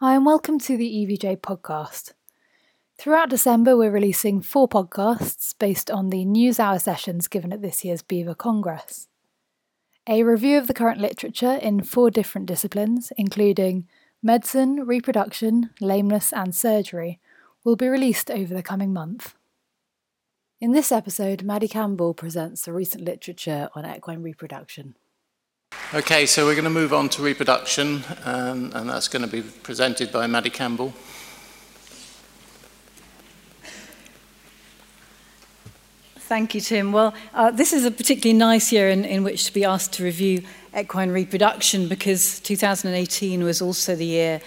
Hi and welcome to the EVJ podcast. Throughout December we're releasing 4 podcasts based on the NewsHour sessions given at this year's Beaver Congress. A review of the current literature in 4 different disciplines, including medicine, reproduction, lameness and surgery, will be released over the coming month. In this episode, Maddie Campbell presents the recent literature on equine reproduction. Okay, so we're going to move on to reproduction, and that's going to be presented by Maddie Campbell. Thank you, Tim. Well, this is a particularly nice year in which to be asked to review equine reproduction, because 2018 was also the year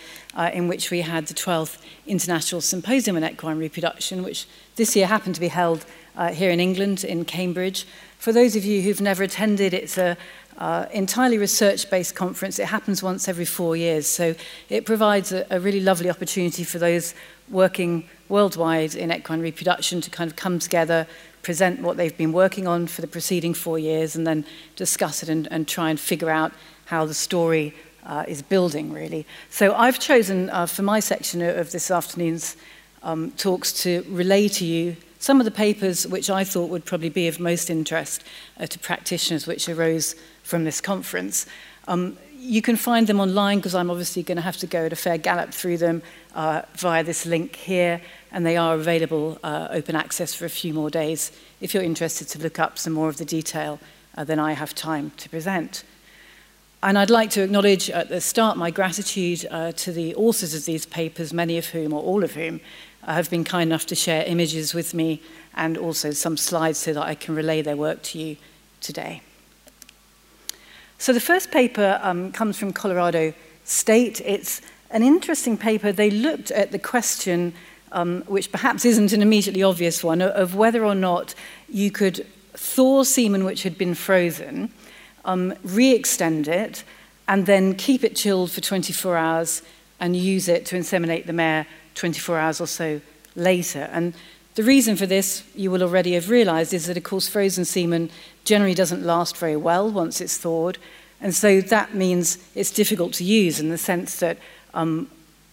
in which we had the 12th International Symposium on Equine Reproduction, which this year happened to be held here in England, in Cambridge. For those of you who've never attended, it's a entirely research-based conference. It happens once every 4 years, so it provides a really lovely opportunity for those working worldwide in equine reproduction to kind of come together, present what they've been working on for the preceding 4 years, and then discuss it and try and figure out how the story is building, really. So I've chosen, for my section of this afternoon's talks, to relay to you some of the papers which I thought would probably be of most interest to practitioners, which arose from this conference. You can find them online, because I'm obviously going to have to go at a fair gallop through them via this link here, and they are available open access for a few more days if you're interested to look up some more of the detail than I have time to present. And I'd like to acknowledge at the start my gratitude to the authors of these papers, many of whom, or all of whom, have been kind enough to share images with me and also some slides so that I can relay their work to you today. So the first paper comes from Colorado State. It's an interesting paper. They looked at the question, which perhaps isn't an immediately obvious one, of whether or not you could thaw semen which had been frozen, re-extend it, and then keep it chilled for 24 hours and use it to inseminate the mare 24 hours or so later. And the reason for this, you will already have realized, is that, of course, frozen semen generally doesn't last very well once it's thawed. And so that means it's difficult to use, in the sense that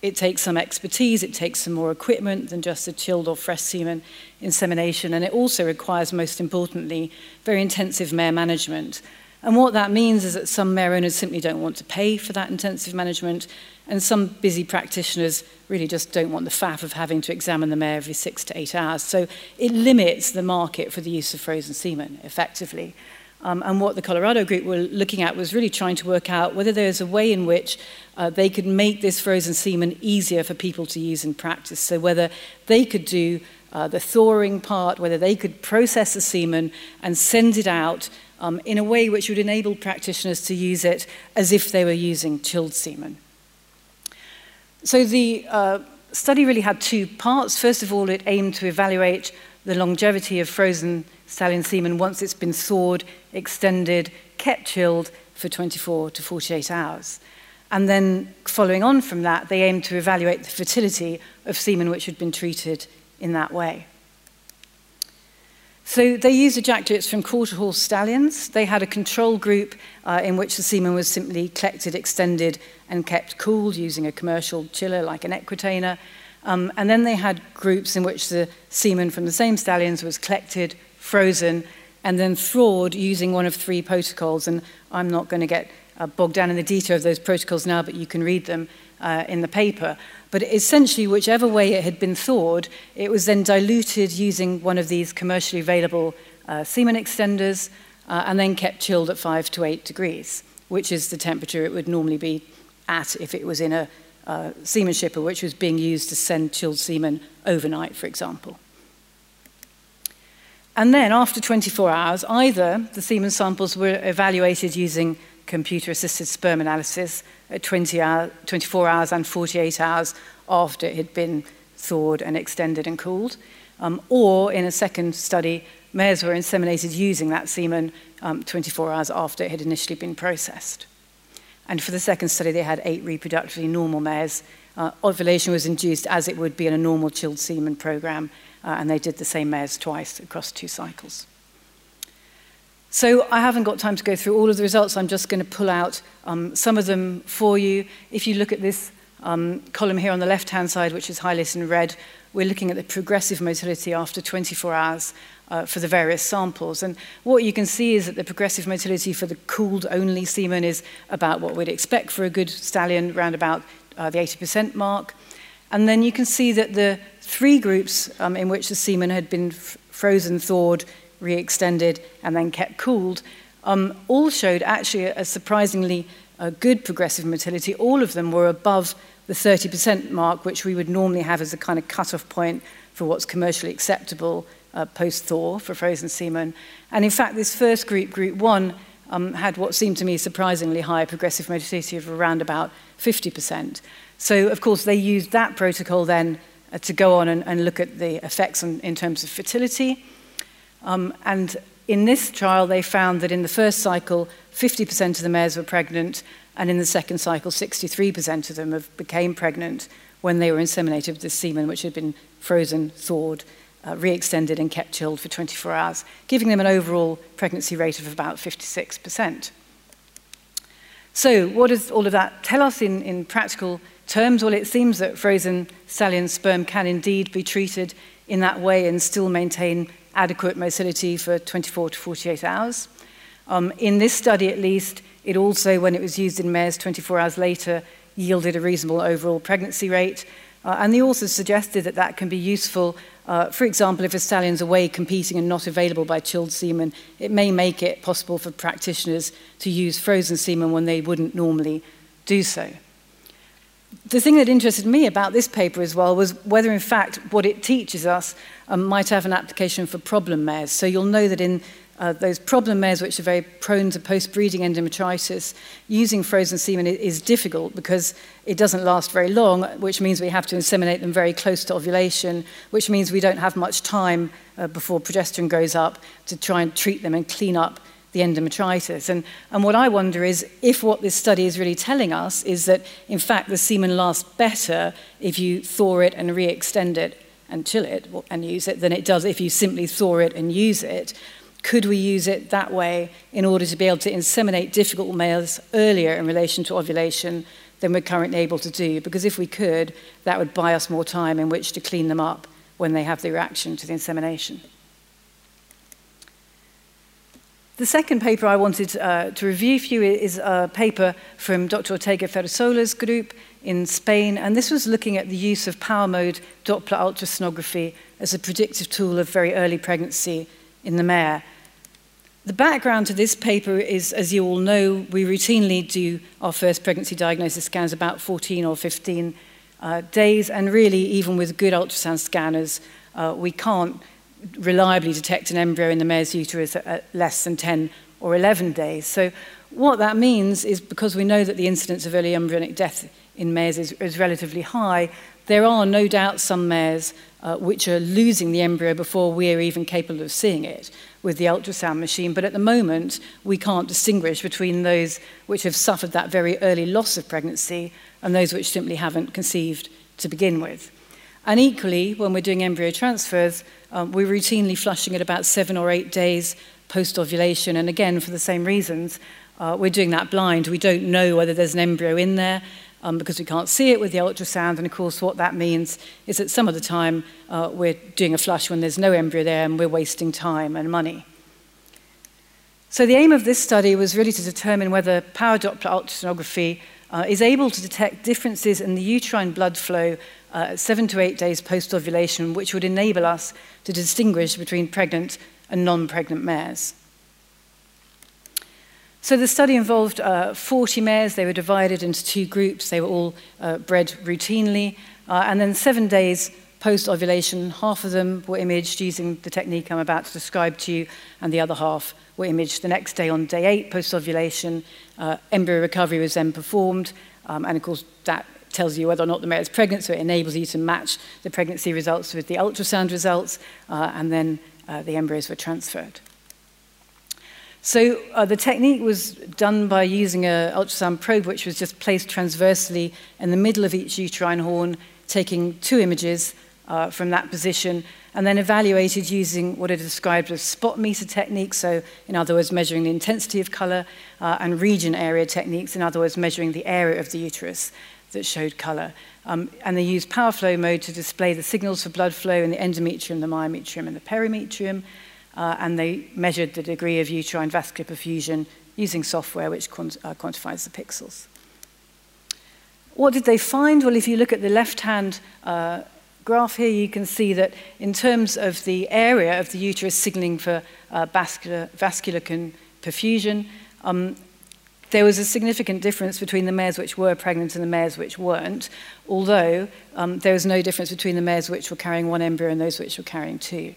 it takes some expertise, it takes some more equipment than just a chilled or fresh semen insemination. And it also requires, most importantly, very intensive mare management. And what that means is that some mare owners simply don't want to pay for that intensive management, and some busy practitioners really just don't want the faff of having to examine the mare every 6 to 8 hours. So it limits the market for the use of frozen semen, effectively. And what the Colorado group were looking at was really trying to work out whether there's a way in which they could make this frozen semen easier for people to use in practice. So whether they could do the thawing part, whether they could process the semen and send it out in a way which would enable practitioners to use it as if they were using chilled semen. So the study really had 2 parts. First of all, it aimed to evaluate the longevity of frozen stallion semen once it's been thawed, extended, kept chilled for 24 to 48 hours. And then following on from that, they aimed to evaluate the fertility of semen which had been treated in that way. So they used ejaculates from quarter-horse stallions. They had a control group in which the semen was simply collected, extended, and kept cooled using a commercial chiller like an equitainer. And then they had groups in which the semen from the same stallions was collected, frozen, and then thawed using one of 3 protocols. And I'm not going to get bogged down in the detail of those protocols now, but you can read them in the paper. But essentially, whichever way it had been thawed, it was then diluted using one of these commercially available semen extenders, and then kept chilled at 5 to 8 degrees, which is the temperature it would normally be at if it was in a semen shipper, which was being used to send chilled semen overnight, for example. And then after 24 hours, either the semen samples were evaluated using computer-assisted sperm analysis at 24 hours and 48 hours after it had been thawed and extended and cooled. Or, in a second study, mares were inseminated using that semen 24 hours after it had initially been processed. And for the second study, they had 8 reproductively normal mares. Ovulation was induced as it would be in a normal chilled semen program, and they did the same mares twice across 2 cycles. So I haven't got time to go through all of the results. I'm just going to pull out some of them for you. If you look at this column here on the left-hand side, which is highlighted in red, we're looking at the progressive motility after 24 hours for the various samples. And what you can see is that the progressive motility for the cooled-only semen is about what we'd expect for a good stallion, round about the 80% mark. And then you can see that the three groups in which the semen had been frozen, thawed, re-extended, and then kept cooled, all showed actually a surprisingly good progressive motility. All of them were above the 30% mark, which we would normally have as a kind of cut-off point for what's commercially acceptable post-thaw for frozen semen. And in fact, this first group, group one, had what seemed to me surprisingly high progressive motility of around about 50%. So, of course, they used that protocol then to go on and look at the effects in terms of fertility. And in this trial, they found that in the first cycle, 50% of the mares were pregnant, and in the second cycle, 63% of them became pregnant when they were inseminated with the semen, which had been frozen, thawed, re-extended, and kept chilled for 24 hours, giving them an overall pregnancy rate of about 56%. So what does all of that tell us in practical terms? Well, it seems that frozen stallion sperm can indeed be treated in that way and still maintain adequate motility for 24 to 48 hours. In this study, at least, it also, when it was used in mares 24 hours later, yielded a reasonable overall pregnancy rate. And they also suggested that that can be useful. For example, if a stallion's away competing and not available by chilled semen, it may make it possible for practitioners to use frozen semen when they wouldn't normally do so. The thing that interested me about this paper as well was whether, in fact, what it teaches us might have an application for problem mares. So you'll know that in those problem mares, which are very prone to post-breeding endometritis, using frozen semen is difficult because it doesn't last very long, which means we have to inseminate them very close to ovulation, which means we don't have much time before progesterone goes up to try and treat them and clean up the endometritis. And what I wonder is if what this study is really telling us is that, in fact, the semen lasts better if you thaw it and re-extend it and chill it and use it than it does if you simply thaw it and use it. Could we use it that way in order to be able to inseminate difficult males earlier in relation to ovulation than we're currently able to do? Because if we could, that would buy us more time in which to clean them up when they have the reaction to the insemination. The second paper I wanted to review for you is a paper from Dr. Ortega Ferrosola's group in Spain, and this was looking at the use of power mode Doppler ultrasonography as a predictive tool of very early pregnancy in the mare. The background to this paper is, as you all know, we routinely do our first pregnancy diagnosis scans about 14 or 15 days, and really, even with good ultrasound scanners, we can't reliably detect an embryo in the mare's uterus at less than 10 or 11 days. So what that means is because we know that the incidence of early embryonic death in mares is relatively high, there are no doubt some mares which are losing the embryo before we are even capable of seeing it with the ultrasound machine. But at the moment, we can't distinguish between those which have suffered that very early loss of pregnancy and those which simply haven't conceived to begin with. And equally, when we're doing embryo transfers, we're routinely flushing at about 7 or 8 days post-ovulation. And again, for the same reasons, we're doing that blind. We don't know whether there's an embryo in there because we can't see it with the ultrasound. And of course, what that means is that some of the time we're doing a flush when there's no embryo there and we're wasting time and money. So the aim of this study was really to determine whether power Doppler ultrasonography is able to detect differences in the uterine blood flow 7 to 8 days post-ovulation, which would enable us to distinguish between pregnant and non-pregnant mares. So the study involved 40 mares. They were divided into two groups. They were all bred routinely. And then 7 days post-ovulation, half of them were imaged using the technique I'm about to describe to you, and the other half were imaged the next day on day 8 post-ovulation. Embryo recovery was then performed, and of course that tells you whether or not the mare is pregnant, so it enables you to match the pregnancy results with the ultrasound results, and then the embryos were transferred. So the technique was done by using an ultrasound probe, which was just placed transversely in the middle of each uterine horn, taking 2 images from that position, and then evaluated using what are described as spot meter techniques, so in other words, measuring the intensity of color, and region area techniques, in other words, measuring the area of the uterus. that showed colour. And they used power flow mode to display the signals for blood flow in the endometrium, the myometrium, and the perimetrium. And they measured the degree of uterine vascular perfusion using software which quantifies the pixels. What did they find? Well, if you look at the left-hand graph here, you can see that in terms of the area of the uterus signaling for vascular perfusion, there was a significant difference between the mares which were pregnant and the mares which weren't, although there was no difference between the mares which were carrying one embryo and those which were carrying two.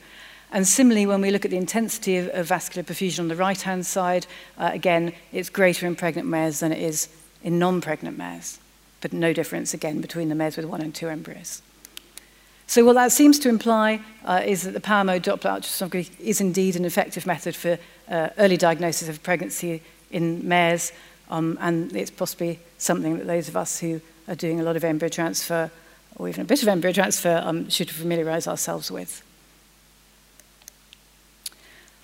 And similarly, when we look at the intensity of vascular perfusion on the right-hand side, again, it's greater in pregnant mares than it is in non-pregnant mares, but no difference, again, between the mares with one and two embryos. So what that seems to imply is that the power mode Doppler ultrasonography is indeed an effective method for early diagnosis of pregnancy in mares, and it's possibly something that those of us who are doing a lot of embryo transfer, or even a bit of embryo transfer, should familiarise ourselves with.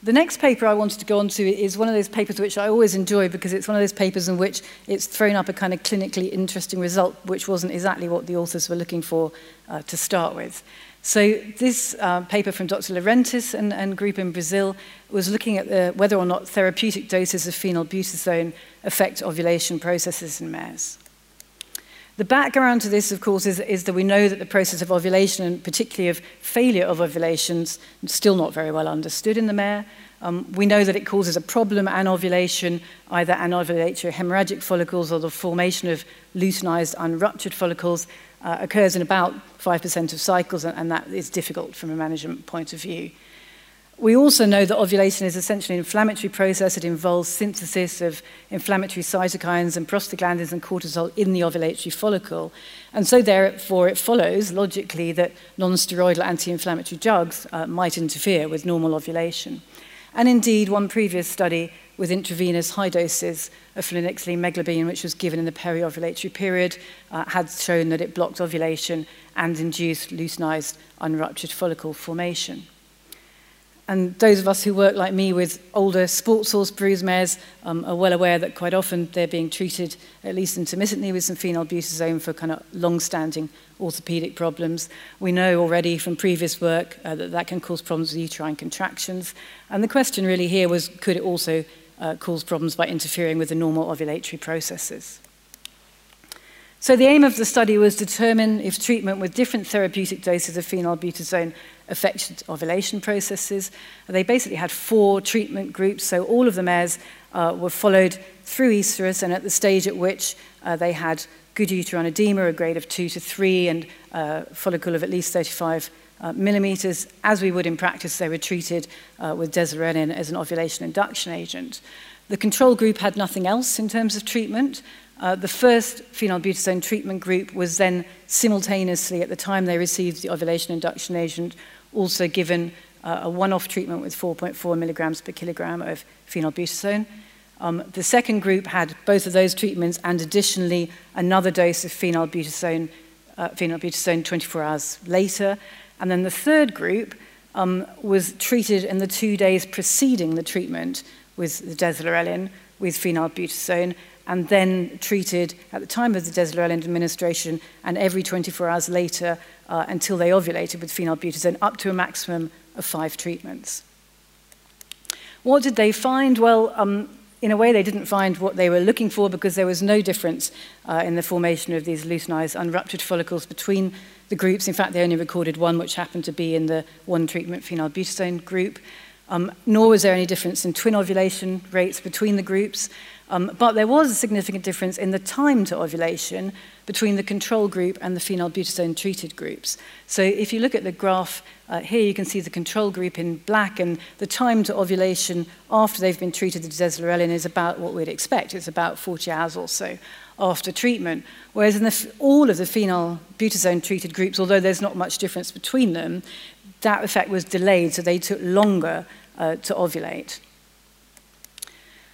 The next paper I wanted to go on to is one of those papers which I always enjoy because it's one of those papers in which it's thrown up a kind of clinically interesting result which wasn't exactly what the authors were looking for to start with. So this paper from Dr. Laurentiis and group in Brazil was looking at whether or not therapeutic doses of phenylbutazone affect ovulation processes in mares. The background to this, of course, is that we know that the process of ovulation, and particularly of failure of ovulations, is still not very well understood in the mare. We know that it causes a problem in ovulation, either anovulatory hemorrhagic follicles or the formation of luteinized, unruptured follicles, occurs in about 5% of cycles, and that is difficult from a management point of view. We also know that ovulation is essentially an inflammatory process. It involves synthesis of inflammatory cytokines and prostaglandins and cortisol in the ovulatory follicle. And so therefore it follows, logically, that non-steroidal anti-inflammatory drugs might interfere with normal ovulation. And indeed, one previous study with intravenous high doses of flunixin meglumine, which was given in the periovulatory period, had shown that it blocked ovulation and induced luteinized, unruptured follicle formation. And those of us who work like me with older sport-source bruised mares are well aware that quite often they're being treated, at least intermittently, with some phenylbutazone for kind of long-standing orthopedic problems. We know already from previous work that can cause problems with uterine contractions. And the question really here was, could it also cause problems by interfering with the normal ovulatory processes? So the aim of the study was to determine if treatment with different therapeutic doses of phenylbutazone affected ovulation processes. They basically had four treatment groups, so all of the mares were followed through oestrus, and at the stage at which they had good uterine edema, a grade of 2 to 3, and a follicle of at least 35 millimetres, as we would in practice, they were treated with deslorelin as an ovulation induction agent. The control group had nothing else in terms of treatment. The first phenylbutazone treatment group was then simultaneously, at the time they received the ovulation induction agent, also given a one-off treatment with 4.4 milligrams per kilogram of phenylbutazone. The second group had both of those treatments and additionally another dose of phenylbutazone 24 hours later. And then the third group was treated in the 2 days preceding the treatment with the deslorelin with phenylbutazone, and then treated at the time of the deslorelin administration and every 24 hours later until they ovulated with phenylbutazone, up to a maximum of 5 treatments. What did they find? Well, in a way, they didn't find what they were looking for because there was no difference in the formation of these luteinized, unruptured follicles between the groups. In fact, they only recorded one, which happened to be in the one treatment phenylbutazone group. Nor was there any difference in twin ovulation rates between the groups. But there was a significant difference in the time to ovulation between the control group and the phenylbutazone-treated groups. So if you look at the graph here, you can see the control group in black, and the time to ovulation after they've been treated with deslorelin is about what we'd expect. It's about 40 hours or so after treatment. Whereas in all of the phenylbutazone-treated groups, although there's not much difference between them, that effect was delayed, so they took longer to ovulate.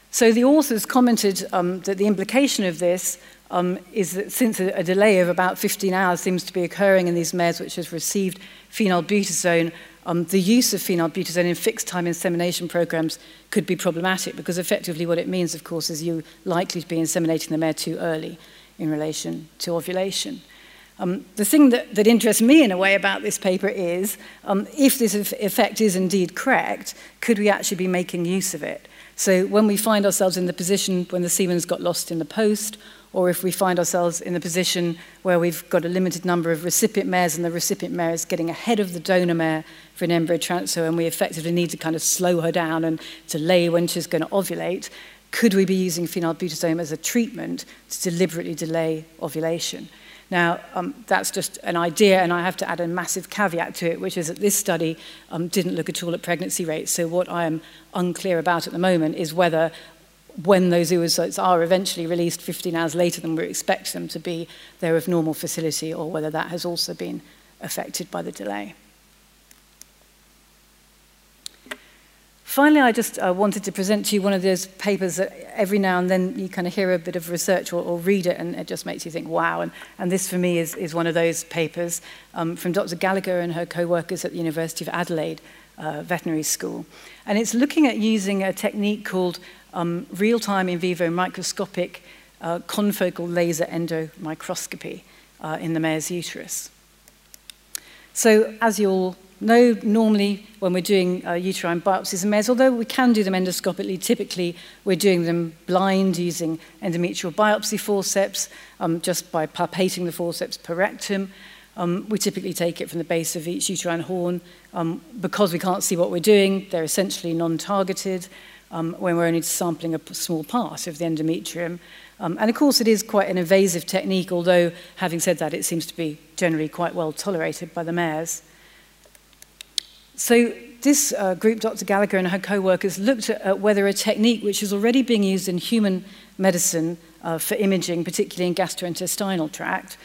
So the authors commented that the implication of this is that since a delay of about 15 hours seems to be occurring in these mares which have received phenylbutazone, the use of phenylbutazone in fixed-time insemination programs could be problematic because effectively what it means, of course, is you're likely to be inseminating the mare too early. in relation to ovulation. The thing that interests me in a way about this paper is, if this effect is indeed correct, could we actually be making use of it? So when we find ourselves in the position when the semen's got lost in the post, or if we find ourselves in the position where we've got a limited number of recipient mares and the recipient mare is getting ahead of the donor mare for an embryo transfer and we effectively need to kind of slow her down and to delay when she's going to ovulate, could we be using phenylbutazone as a treatment to deliberately delay ovulation? Now, that's just an idea, and I have to add a massive caveat to it, which is that this study didn't look at all at pregnancy rates. So what I am unclear about at the moment is whether, when those oocytes are eventually released 15 hours later than we expect them to be, they're of normal fertility, or whether that has also been affected by the delay. Finally, I just wanted to present to you one of those papers that every now and then you kind of hear a bit of research or read it, and it just makes you think, wow. And this, for me, is one of those papers from Dr. Gallagher and her co-workers at the University of Adelaide Veterinary School. And it's looking at using a technique called real-time in vivo microscopic confocal laser endomicroscopy in the mare's uterus. So, as you all know, normally when we're doing uterine biopsies in mares, although we can do them endoscopically, typically we're doing them blind using endometrial biopsy forceps, just by palpating the forceps per rectum. We typically take it from the base of each uterine horn. Because we can't see what we're doing, they're essentially non-targeted when we're only sampling a small part of the endometrium. And of course, it is quite an invasive technique, although having said that, it seems to be generally quite well tolerated by the mares. So this group, Dr. Gallagher and her co-workers, looked at whether a technique which is already being used in human medicine for imaging, particularly in gastrointestinal tract,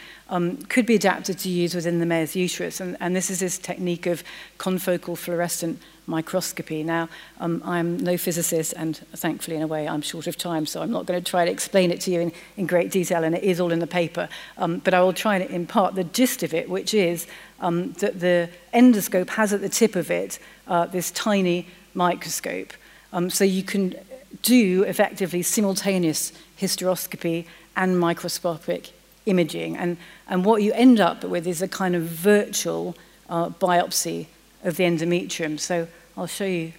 could be adapted to use within the mare's uterus. And this is this technique of confocal fluorescent microscopy. Now, I'm no physicist, and thankfully, in a way, I'm short of time, so I'm not going to try to explain it to you in great detail, and it is all in the paper. But I will try and impart the gist of it, which is that the endoscope has at the tip of it this tiny microscope. So you can do, effectively, simultaneous hysteroscopy and microscopic imaging. And what you end up with is a kind of virtual biopsy of the endometrium. So I'll show you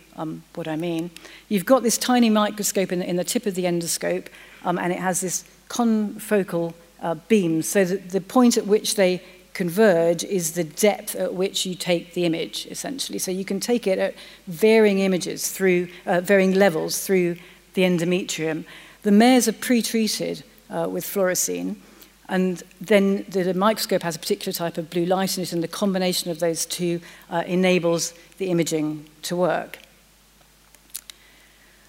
what I mean. You've got this tiny microscope in the tip of the endoscope, and it has this confocal beam. So the point at which they converge is the depth at which you take the image, essentially. So you can take it at varying images through varying levels through the endometrium. The mares are pre-treated with fluorescein, and then the microscope has a particular type of blue light in it, and the combination of those two enables the imaging to work.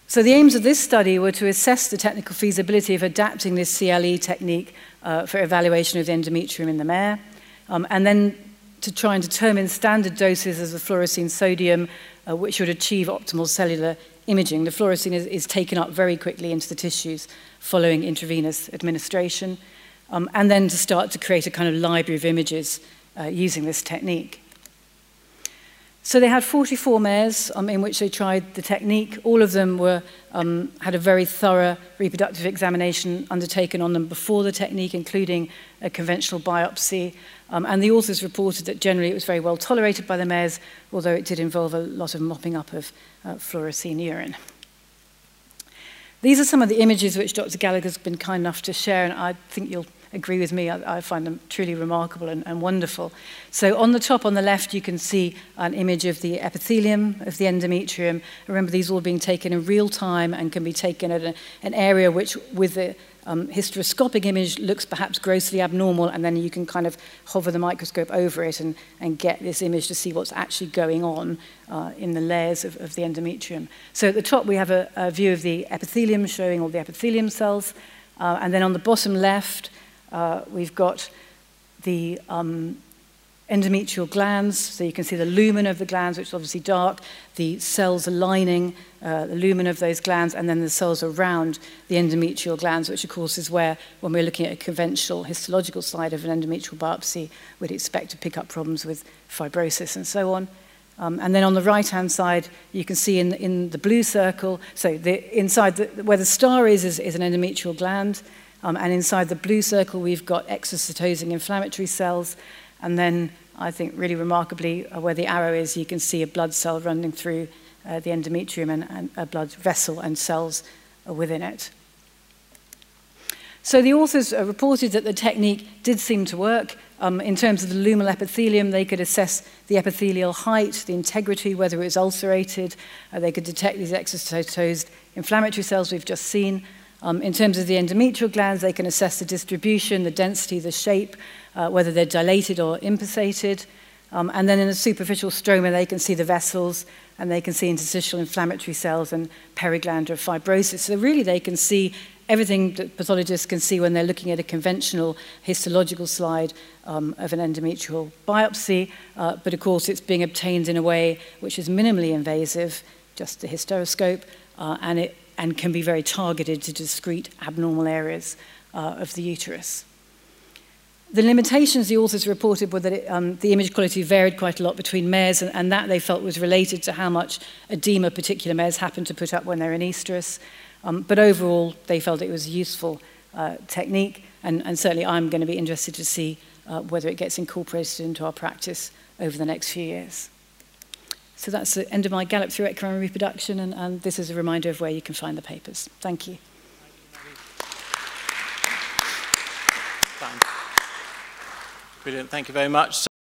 So the aims of this study were to assess the technical feasibility of adapting this CLE technique for evaluation of the endometrium in the mare, and then to try and determine standard doses of the fluorescein sodium, which would achieve optimal cellular imaging. The fluorescein is taken up very quickly into the tissues following intravenous administration, and then to start to create a kind of library of images using this technique. So they had 44 mares in which they tried the technique. All of them were, had a very thorough reproductive examination undertaken on them before the technique, including a conventional biopsy. And the authors reported that generally it was very well tolerated by the mares, although it did involve a lot of mopping up of fluorescein urine. These are some of the images which Dr. Gallagher's been kind enough to share, and I think you'll agree with me, I find them truly remarkable and wonderful. So on the top, on the left, you can see an image of the epithelium of the endometrium. Remember, these are all being taken in real time and can be taken at an area which, with the hysteroscopic image, looks perhaps grossly abnormal, and then you can kind of hover the microscope over it and get this image to see what's actually going on in the layers of the endometrium. So at the top, we have a view of the epithelium, showing all the epithelium cells. And then on the bottom left, we've got the endometrial glands, so you can see the lumen of the glands, which is obviously dark, the cells aligning the lumen of those glands, and then the cells around the endometrial glands, which of course is where, when we're looking at a conventional histological side of an endometrial biopsy, we'd expect to pick up problems with fibrosis and so on. And then on the right-hand side, you can see in the blue circle, so inside where the star is an endometrial gland. And inside the blue circle, we've got exocytosing inflammatory cells. And then, I think really remarkably, where the arrow is, you can see a blood cell running through the endometrium and a blood vessel and cells within it. So the authors reported that the technique did seem to work. In terms of the luminal epithelium, they could assess the epithelial height, the integrity, whether it was ulcerated. They could detect these exocytosed inflammatory cells we've just seen. In terms of the endometrial glands, they can assess the distribution, the density, the shape, whether they're dilated or impusated. And then in the superficial stroma, they can see the vessels, and they can see interstitial inflammatory cells and periglandular fibrosis. So really, they can see everything that pathologists can see when they're looking at a conventional histological slide of an endometrial biopsy. But of course, it's being obtained in a way which is minimally invasive, just the hysteroscope, and can be very targeted to discrete abnormal areas of the uterus. The limitations the authors reported were that the image quality varied quite a lot between mares, and that they felt was related to how much edema particular mares happen to put up when they're in estrus. But overall, they felt it was a useful technique, and certainly I'm going to be interested to see whether it gets incorporated into our practice over the next few years. So that's the end of my gallop through eccrine reproduction, and this is a reminder of where you can find the papers. Thank you. Brilliant, thank you very much.